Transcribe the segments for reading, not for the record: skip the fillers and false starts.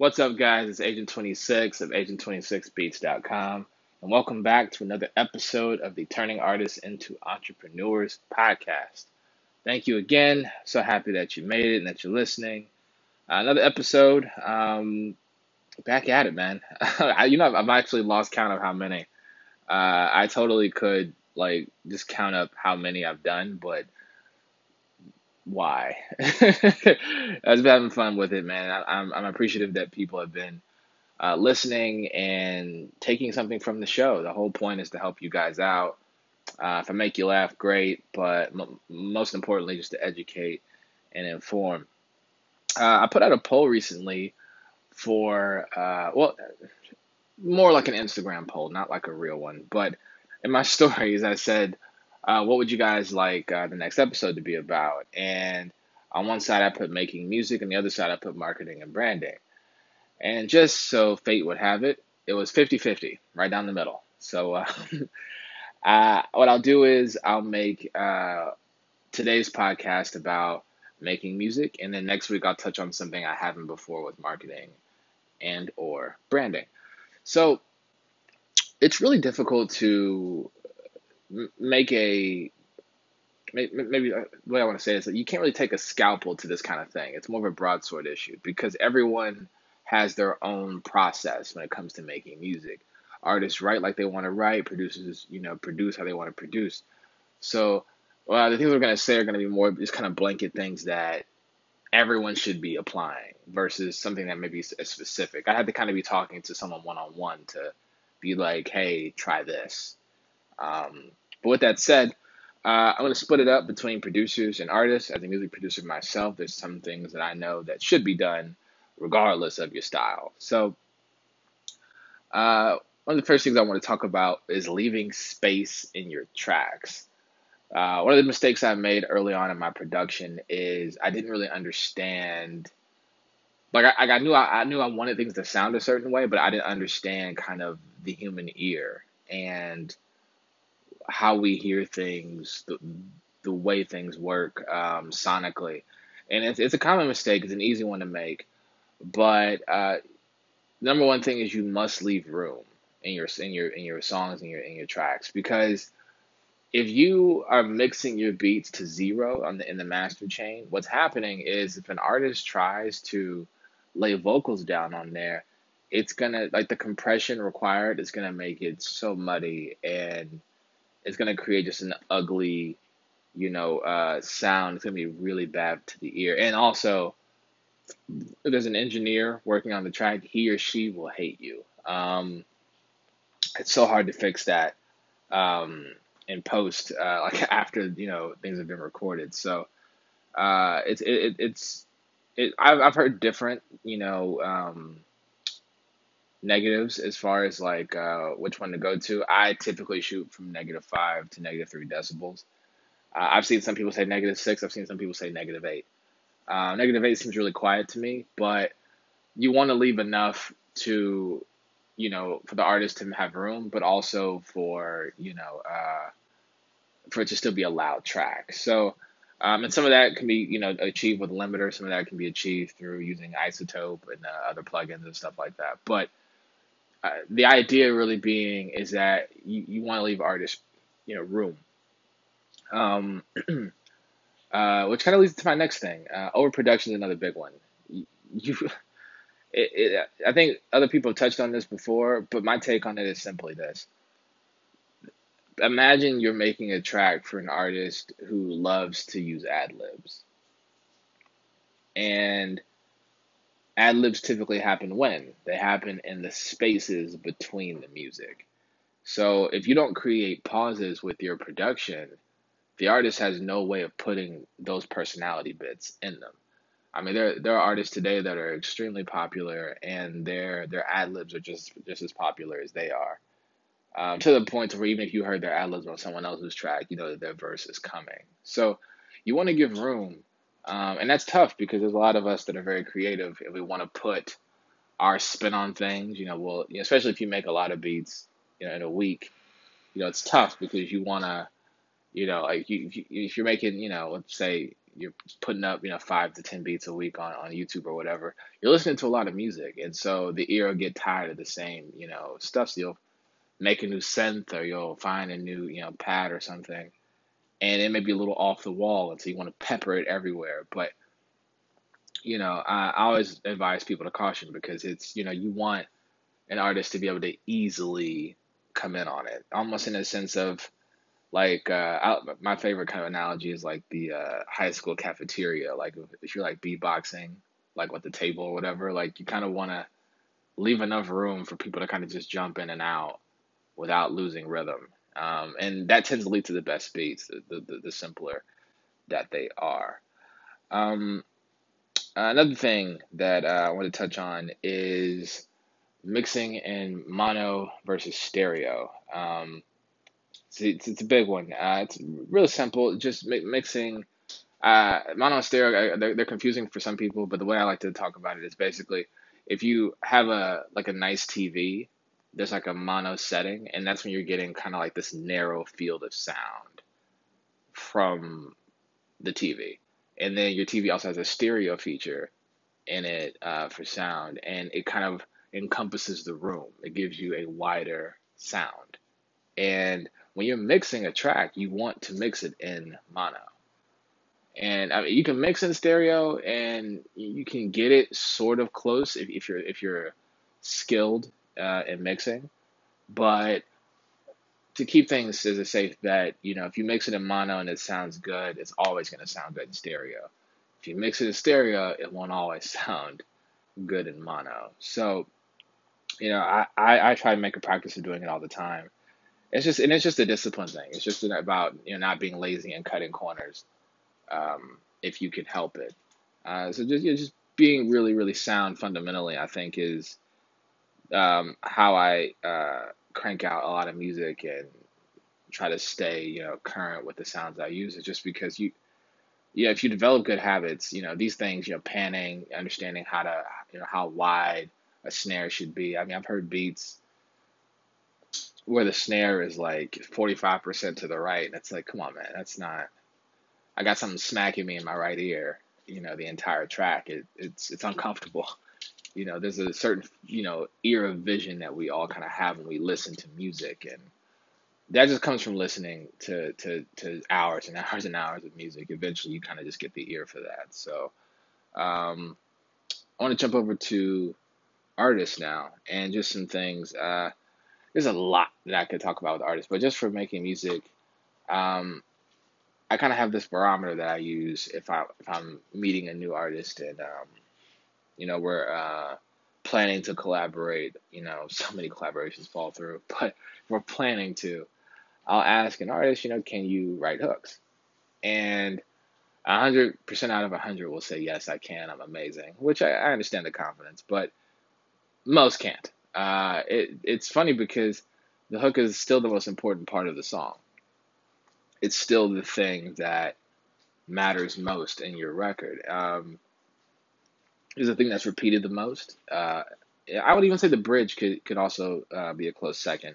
What's up, guys? It's Agent26 of Agent26Beats.com, and welcome back to another episode of the Turning Artists into Entrepreneurs podcast. Thank you again. So happy that you made it and that you're listening. Another episode. Back at it, man. I've actually lost count of how many. I totally could just count up how many I've done, but why? I've been having fun with it, man. I'm appreciative that people have been listening and taking something from the show. The whole point is to help you guys out. If I make you laugh, great, but most importantly, just to educate and inform. I put out a poll recently for, more like an Instagram poll, not like a real one, but in my stories, I said, what would you guys like the next episode to be about? And on one side, I put making music, and the other side, I put marketing and branding. And just so fate would have it, it was 50-50, right down the middle. So what I'll do is I'll make today's podcast about making music, and then next week I'll touch on something I haven't before with marketing and or branding. So it's really difficult to maybe the way I want to say is that you can't really take a scalpel to this kind of thing. It's more of a broadsword issue because everyone has their own process when it comes to making music. Artists write like they want to write, producers, produce how they want to produce. So the things we're going to say are going to be more just kind of blanket things that everyone should be applying versus something that may be specific. I had to kind of be talking to someone one-on-one to be like, hey, try this. But with that said, I'm going to split it up between producers and artists. As a music producer myself, there's some things that I know that should be done regardless of your style. So one of the first things I want to talk about is leaving space in your tracks. One of the mistakes I made early on in my production is I didn't really understand. I knew I wanted things to sound a certain way, but I didn't understand kind of the human ear and how we hear things, the way things work sonically. And it's a common mistake. It's an easy one to make. But number one thing is you must leave room in your songs and in your tracks, because if you are mixing your beats to zero in the master chain, what's happening is if an artist tries to lay vocals down on there, it's gonna the compression required is gonna make it so muddy, and it's gonna create just an ugly, sound. It's gonna be really bad to the ear. And also, if there's an engineer working on the track, he or she will hate you. It's so hard to fix that in post, after things have been recorded. So I've heard different negatives as far as which one to go to. I typically shoot from -5 to -3 decibels. I've seen some people say -6. I've seen some people say -8. -8 seems really quiet to me, but you want to leave enough to, for the artist to have room, but also for, for it to still be a loud track. So, and some of that can be, achieved with a limiter. Some of that can be achieved through using iZotope and other plugins and stuff like that. But the idea really being is that you want to leave artists, room. Which kind of leads to my next thing. Overproduction is another big one. I think other people have touched on this before, but my take on it is simply this. Imagine you're making a track for an artist who loves to use ad-libs. And ad-libs typically happen when? They happen in the spaces between the music. So if you don't create pauses with your production, the artist has no way of putting those personality bits in them. I mean, there are artists today that are extremely popular, and their ad-libs are just as popular as they are. To the point where even if you heard their ad-libs on someone else's track, you know that their verse is coming. So you want to give room, and that's tough because there's a lot of us that are very creative, and we want to put our spin on things. Especially if you make a lot of beats, in a week, it's tough because you want to. If you're making, let's say you're putting up, 5 to 10 beats a week on YouTube or whatever, you're listening to a lot of music. And so the ear will get tired of the same, stuff. So you'll make a new synth, or you'll find a new, pad or something. And it may be a little off the wall. And so you want to pepper it everywhere. But, I always advise people to caution, because it's, you want an artist to be able to easily come in on it, almost in a sense of, like, my favorite kind of analogy is like the high school cafeteria. Like, if you're like beatboxing, like with the table or whatever, like you kind of want to leave enough room for people to kind of just jump in and out without losing rhythm. And that tends to lead to the best beats, the simpler that they are. Another thing that I want to touch on is mixing in mono versus stereo. It's a big one. It's real simple. Just mixing mono and stereo. They're confusing for some people, but the way I like to talk about it is basically, if you have a nice TV, there's like a mono setting, and that's when you're getting kind of like this narrow field of sound from the TV, and then your TV also has a stereo feature in it for sound, and it kind of encompasses the room. It gives you a wider sound. And when you're mixing a track, you want to mix it in mono. And I mean, you can mix in stereo, and you can get it sort of close if you're skilled in mixing. But to keep things as a safe bet, if you mix it in mono and it sounds good, it's always going to sound good in stereo. If you mix it in stereo, it won't always sound good in mono. So, I try to make a practice of doing it all the time. It's just a discipline thing. It's just about not being lazy and cutting corners, if you can help it. So just being really, really sound fundamentally, I think, is how I crank out a lot of music and try to stay current with the sounds I use. It's just because if you develop good habits, these things, panning, understanding how to how wide a snare should be. I mean, I've heard beats where the snare is like 45% to the right, and it's like, come on, man, that's not. I got something smacking me in my right ear, the entire track. It's uncomfortable. There's a certain ear of vision that we all kind of have when we listen to music, and that just comes from listening to hours and hours and hours of music. Eventually, you kind of just get the ear for that. So, I want to jump over to artists now, and just some things. There's a lot that I could talk about with artists, but just for making music, I kind of have this barometer that I use if I'm meeting a new artist and, we're planning to collaborate. So many collaborations fall through, but we're planning to. I'll ask an artist, can you write hooks? And 100% out of 100 will say, yes, I can. I'm amazing, which I understand the confidence, but most can't. It's funny because the hook is still the most important part of the song. It's still the thing that matters most in your record. It's the thing that's repeated the most. I would even say the bridge could also be a close second,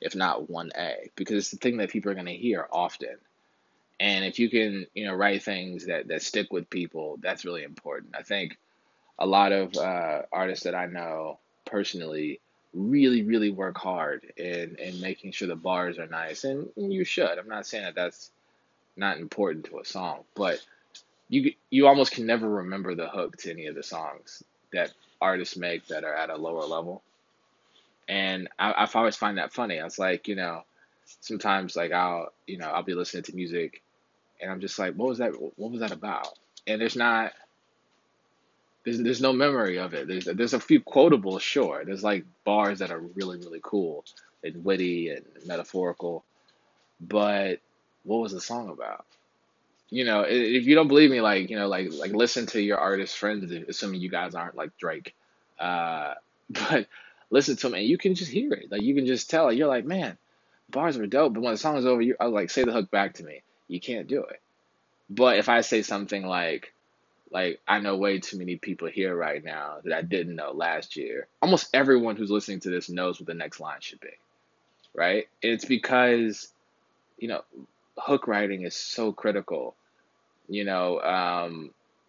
if not 1A, because it's the thing that people are going to hear often. And if you can, write things that stick with people, that's really important. I think a lot of artists that I know personally really, really work hard in making sure the bars are nice, and you should. I'm not saying that that's not important to a song, but you almost can never remember the hook to any of the songs that artists make that are at a lower level. And I always find that funny. I was like, sometimes like I'll be listening to music and I'm just like, what was that about? And there's no memory of it. There's a few quotables, sure. There's like bars that are really, really cool and witty and metaphorical. But what was the song about? If you don't believe me, like listen to your artist friends, assuming you guys aren't like Drake. But listen to them and you can just hear it. Like you can just tell. You're like, man, bars were dope. But when the song is over, I was like, say the hook back to me. You can't do it. But if I say something like, I know way too many people here right now that I didn't know last year. Almost everyone who's listening to this knows what the next line should be, right? It's because, hook writing is so critical you know,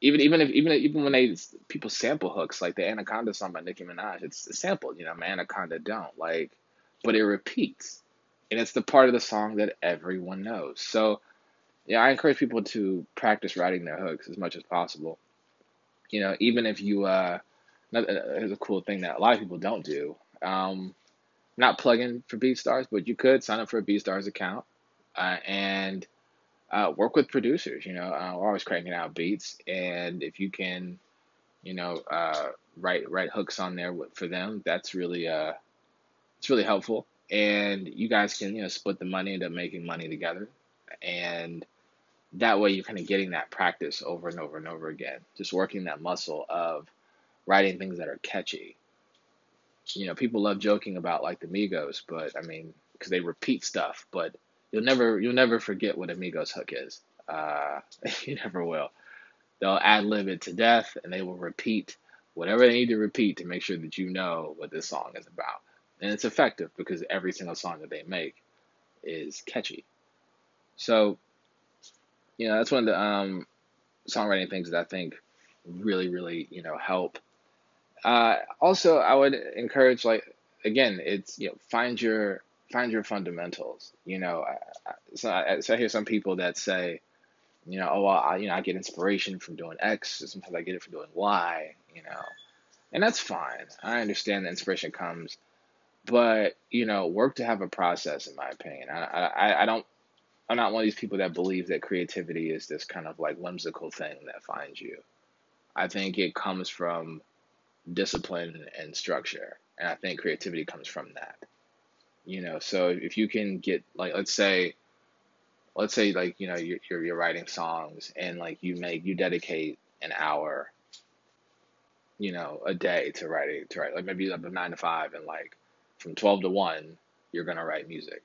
even when people sample hooks, like the Anaconda song by Nicki Minaj, it's sampled, you know, my Anaconda don't, like, but it repeats, and it's the part of the song that everyone knows. So yeah, I encourage people to practice writing their hooks as much as possible. You know, even if you, here's a cool thing that a lot of people don't do. Not plugging for BeatStars, but you could sign up for a BeatStars account and work with producers. You know, we're always cranking out beats, and if you can, you know, write hooks on there for them, that's really it's really helpful. And you guys can, you know, split the money, end up making money together, and that way you're kind of getting that practice over and over and over again, just working that muscle of writing things that are catchy. You know, people love joking about, like, the Migos, but I mean, because they repeat stuff, but you'll never forget what a Migos hook is. You never will. They'll ad-lib it to death, and they will repeat whatever they need to repeat to make sure that you know what this song is about. And it's effective because every single song that they make is catchy. So, you know, that's one of the songwriting things that I think really, really, you know, help. Also, I would encourage, like, again, it's, you know, find your fundamentals. You know, so I hear some people that say, you know, oh, well, I get inspiration from doing X, and sometimes I get it from doing Y, you know, and that's fine. I understand that inspiration comes, but, you know, work to have a process, in my opinion. I'm not one of these people that believes that creativity is this kind of, like, whimsical thing that finds you. I think it comes from discipline and structure, and I think creativity comes from that. You know, so if you can get, like, let's say like, you know, you're writing songs, and like you dedicate an hour, you know, a day to writing, like maybe you have a 9 to 5, and like from 12 to 1 you're gonna write music.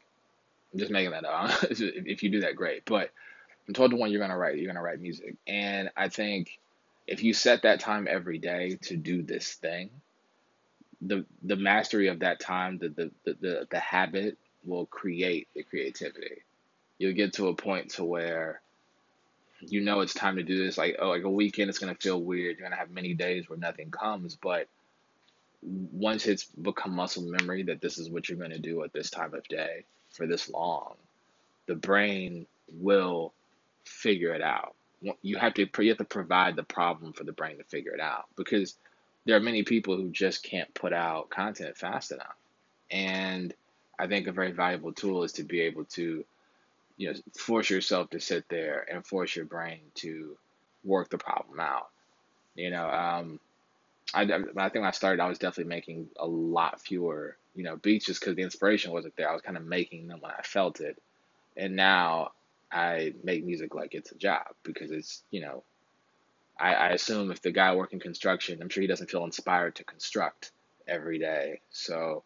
I'm just making that up. If you do that, great, but from 12 to 1 you're gonna write music. And I think if you set that time every day to do this thing, the mastery of that time, the habit will create the creativity. You'll get to a point to where you know it's time to do this. Like, oh, like a weekend, it's going to feel weird. You're going to have many days where nothing comes. But once it's become muscle memory that this is what you're going to do at this time of day for this long, the brain will figure it out. You have to provide the problem for the brain to figure it out, because there are many people who just can't put out content fast enough. And I think a very valuable tool is to be able to, you know, force yourself to sit there and force your brain to work the problem out. You know, I think when I started, I was definitely making a lot fewer, you know, beats, just because the inspiration wasn't there. I was kind of making them when I felt it, and now I make music like it's a job, because it's, you know, I assume if the guy working construction, I'm sure he doesn't feel inspired to construct every day. So,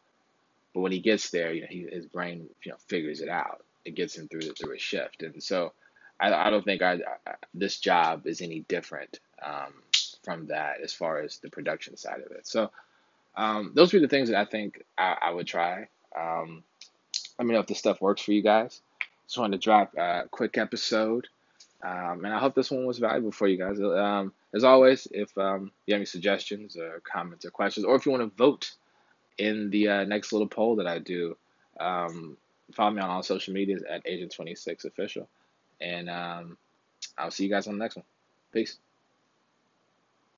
but when he gets there, you know, his brain, you know, figures it out. It gets him through a shift. And so I don't think this job is any different from that, as far as the production side of it. So those are the things that I think I would try. Let me know if this stuff works for you guys. Just wanted to drop a quick episode, and I hope this one was valuable for you guys. As always, if you have any suggestions or comments or questions, or if you want to vote in the next little poll that I do, follow me on all social medias at Agent26Official, and I'll see you guys on the next one. Peace.